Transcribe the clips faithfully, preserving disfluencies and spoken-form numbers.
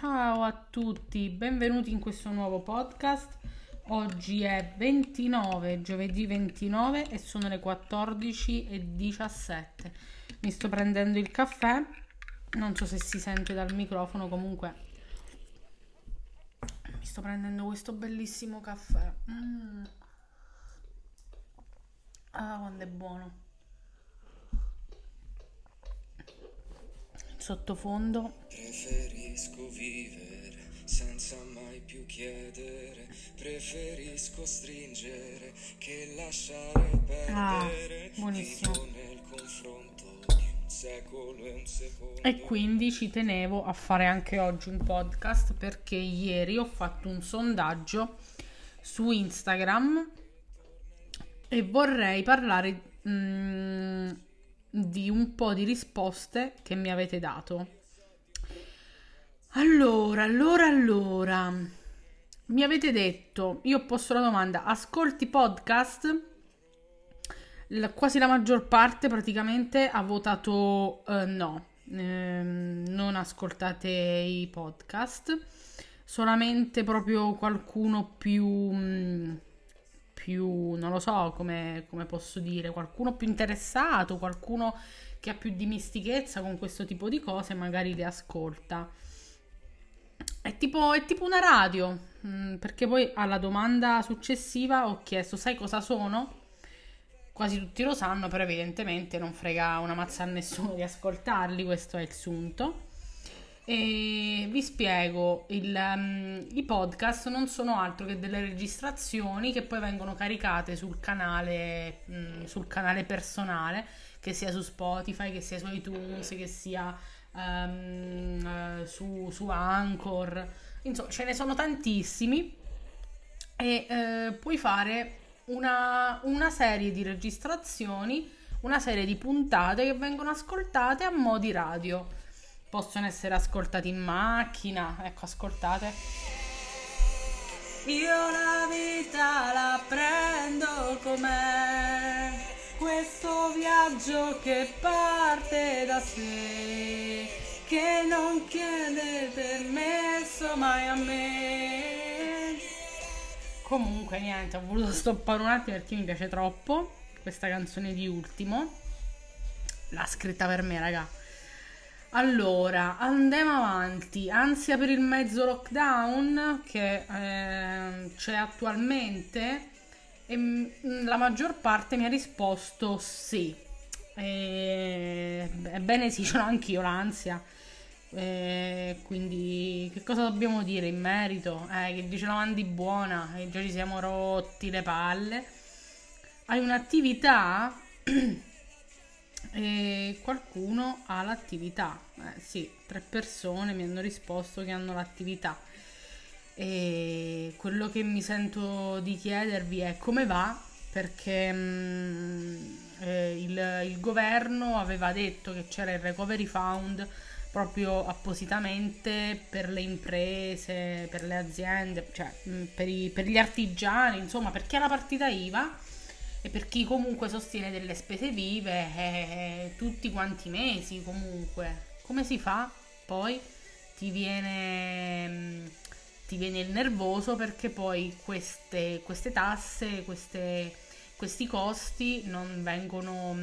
Ciao a tutti, benvenuti in questo nuovo podcast. Oggi è ventinove, giovedì ventinove e sono le quattordici e diciassette. Mi sto prendendo il caffè, non so se si sente dal microfono, comunque mi sto prendendo questo bellissimo caffè. Mm. Ah, quando è buono. Sottofondo. Preferisco vivere senza mai più chiedere, preferisco stringere che lasciare perdere. Ah, buonissimo. Nel confronto di un secolo e un secondo. E quindi ci tenevo a fare anche oggi un podcast, perché ieri ho fatto un sondaggio su Instagram e vorrei parlare mh, di un po' di risposte che mi avete dato. Allora, allora, allora, mi avete detto, io ho posto la domanda, ascolti podcast? La, quasi la maggior parte praticamente ha votato eh, no, eh, non ascoltate i podcast, solamente proprio qualcuno più... Mh, più, non lo so come, come posso dire, qualcuno più interessato, qualcuno che ha più dimestichezza con questo tipo di cose, magari le ascolta. È tipo, è tipo una radio, mh, perché poi alla domanda successiva ho chiesto, sai cosa sono? Quasi tutti lo sanno, però evidentemente non frega una mazza a nessuno di ascoltarli, questo è il sunto. E vi spiego, il, um, i podcast non sono altro che delle registrazioni che poi vengono caricate sul canale mh, sul canale personale, che sia su Spotify, che sia su iTunes, che sia um, su, su Anchor, insomma ce ne sono tantissimi, e eh, puoi fare una, una serie di registrazioni, una serie di puntate che vengono ascoltate a mo' di radio. Possono essere ascoltati in macchina, ecco, ascoltate. Io la vita la prendo com'è, questo viaggio che parte da sé, che non chiede permesso mai a me. Comunque niente, ho voluto stoppare un attimo perché mi piace troppo questa canzone di Ultimo, l'ha scritta per me, raga. Allora, andiamo avanti. Ansia per il mezzo lockdown che eh, c'è attualmente, e m- la maggior parte mi ha risposto sì. Ebbene sì, ce l'ho anch'io l'ansia. E quindi che cosa dobbiamo dire in merito? Eh, che dice la Mandi buona e già ci siamo rotti le palle. Hai un'attività? E qualcuno ha l'attività, eh, sì, tre persone mi hanno risposto che hanno l'attività, e quello che mi sento di chiedervi è come va, perché mh, eh, il, il governo aveva detto che c'era il Recovery Fund proprio appositamente per le imprese, per le aziende, cioè mh, per, i, per gli artigiani, insomma per chi ha la partita I V A e per chi comunque sostiene delle spese vive eh, tutti quanti i mesi. Comunque come si fa? Poi ti viene ti viene il nervoso, perché poi queste, queste tasse, queste, questi costi non vengono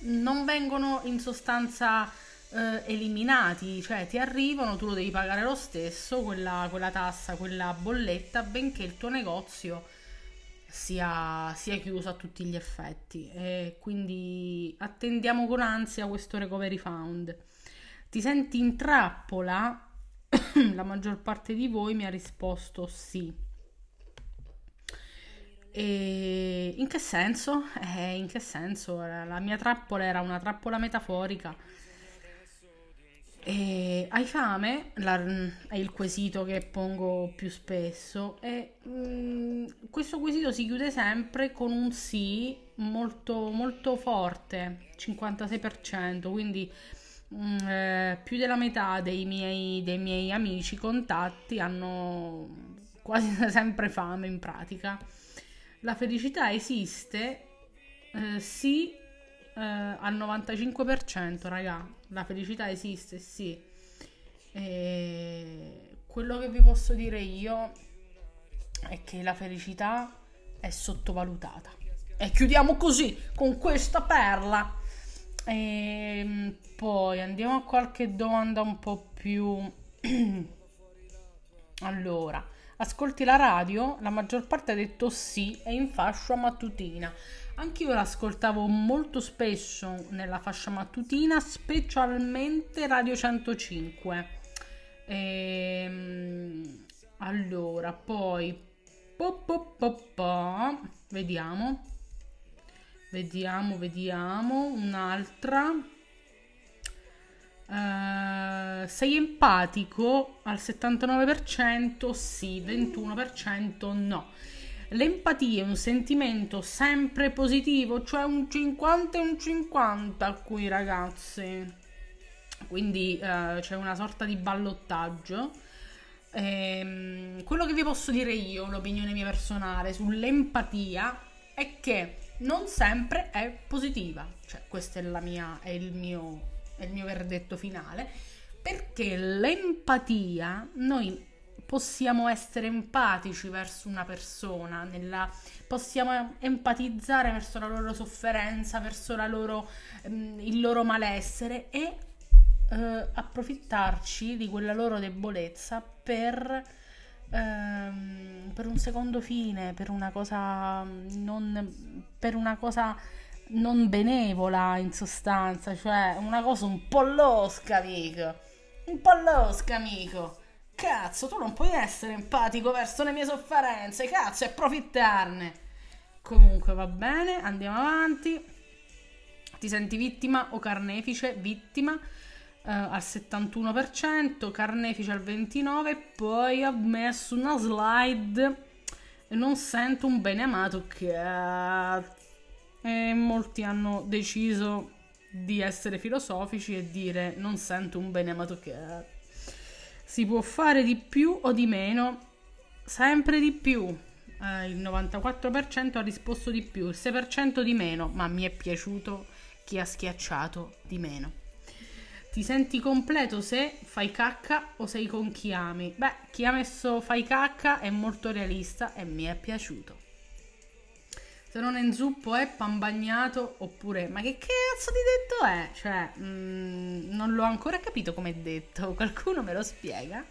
non vengono in sostanza eh, eliminati, cioè ti arrivano, tu lo devi pagare lo stesso, quella, quella tassa, quella bolletta, benché il tuo negozio Sia, sia chiuso a tutti gli effetti. E quindi attendiamo con ansia questo Recovery Fund. Ti senti in trappola? La maggior parte di voi mi ha risposto sì. E in che senso? Eh, in che senso? La mia trappola era una trappola metaforica. E hai fame? La, è il quesito che pongo più spesso, e mh, questo quesito si chiude sempre con un sì molto molto forte, cinquantasei per cento, quindi mh, eh, più della metà dei miei, dei miei amici contatti hanno quasi sempre fame in pratica. La felicità esiste? Eh, sì, eh, al novantacinque per cento, raga. La felicità esiste, sì. E quello che vi posso dire io è che la felicità è sottovalutata. E chiudiamo così con questa perla. E poi andiamo a qualche domanda un po' più. Allora, ascolti la radio? La maggior parte ha detto sì, è in fascia mattutina. Anch'io l'ascoltavo molto spesso nella fascia mattutina, specialmente Radio centocinque. Ehm, allora, poi po, po, po, po. Vediamo. Vediamo, vediamo un'altra. Uh, sei empatico? Al settantanove per cento sì, ventuno per cento no. L'empatia è un sentimento sempre positivo, cioè un cinquanta e un cinquanta alcuni ragazzi. Quindi uh, c'è una sorta di ballottaggio. Ehm, quello che vi posso dire io, l'opinione mia personale sull'empatia, è che non sempre è positiva. Cioè, questa è la mia, è il mio, è il mio verdetto finale, perché l'empatia, noi possiamo essere empatici verso una persona, nella, possiamo empatizzare verso la loro sofferenza, verso la loro, il loro malessere, e eh, approfittarci di quella loro debolezza per, ehm, per un secondo fine, per una cosa non, per una cosa non benevola in sostanza, cioè una cosa un po' losca, amico, un po' losca, amico. Cazzo, tu non puoi essere empatico verso le mie sofferenze, cazzo, e approfittarne. Comunque va bene, andiamo avanti. Ti senti vittima o carnefice? Vittima eh, al settantuno per cento, carnefice al ventinove per cento. Poi ho messo una slide, non sento un bene amato, cazzo. E molti hanno deciso di essere filosofici e dire non sento un bene amato, cazzo. Si può fare di più o di meno? Sempre di più. Eh, il novantaquattro per cento ha risposto di più, il sei per cento di meno, ma mi è piaciuto chi ha schiacciato di meno. Ti senti completo se fai cacca o sei con chi ami? Beh, chi ha messo fai cacca è molto realista e mi è piaciuto. Se non è in zuppo è pan bagnato, oppure ma che cazzo di detto è? Cioè, mh, non l'ho ancora capito come è detto, qualcuno me lo spiega?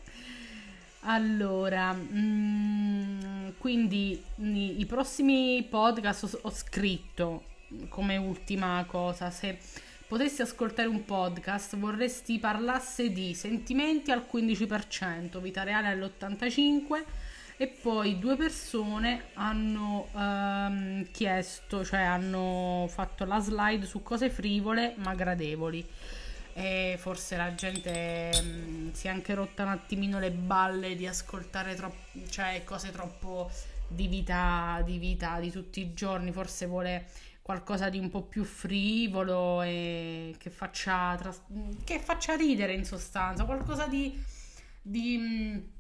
Allora, mh, quindi i, i prossimi podcast ho, ho scritto come ultima cosa: se potessi ascoltare un podcast vorresti parlasse di sentimenti al quindici per cento, vita reale all'ottantacinque per cento. E poi due persone hanno ehm, chiesto, cioè hanno fatto la slide su cose frivole ma gradevoli. E forse la gente mh, si è anche rotta un attimino le balle di ascoltare troppo, cioè cose troppo di vita, di vita di tutti i giorni. Forse vuole qualcosa di un po' più frivolo e che faccia, tras- che faccia ridere in sostanza, qualcosa di... di mh,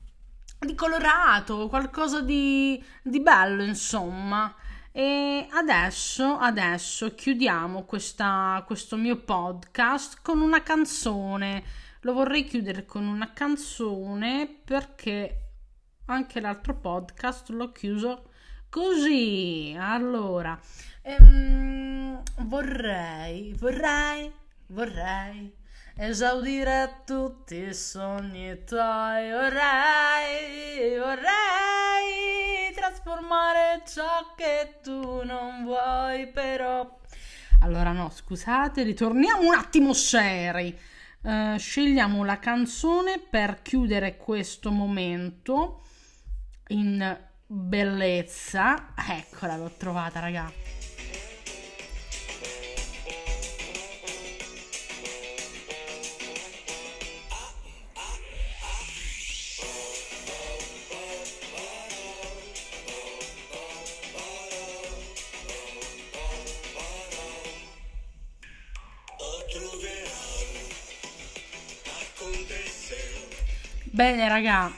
di colorato, qualcosa di, di bello, insomma. E adesso, adesso chiudiamo questa, questo mio podcast con una canzone. Lo vorrei chiudere con una canzone perché anche l'altro podcast l'ho chiuso così. Allora, ehm, vorrei, vorrei, vorrei esaudire tutti i sogni tuoi, vorrei, vorrei trasformare ciò che tu non vuoi, però... Allora no, scusate, ritorniamo un attimo seri. Uh, scegliamo la canzone per chiudere questo momento in bellezza. Eccola, l'ho trovata, ragazzi. Bene, raga,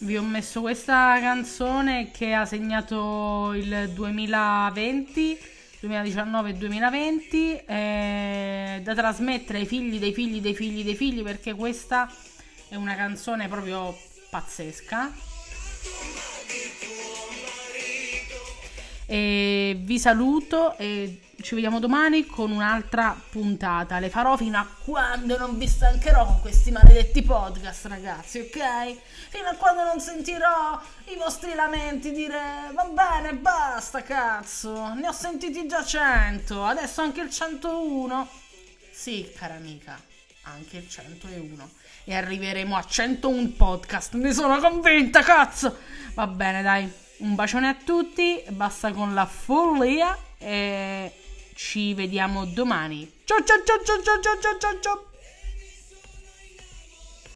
vi ho messo questa canzone che ha segnato il duemilaventi, duemiladiciannove e duemilaventi, eh, da trasmettere ai figli dei figli dei figli dei figli, perché questa è una canzone proprio pazzesca. E vi saluto e ci vediamo domani con un'altra puntata. Le farò fino a quando non vi stancherò con questi maledetti podcast, ragazzi, ok? Fino a quando non sentirò i vostri lamenti dire va bene, basta, cazzo, ne ho sentiti già cento, adesso anche il centouno. Sì, cara amica, anche il centouno. E arriveremo a centouno podcast, ne sono convinta, cazzo. Va bene, dai. Un bacione a tutti, basta con la follia e ci vediamo domani. Ciao ciao ciao ciao ciao ciao ciao ciao.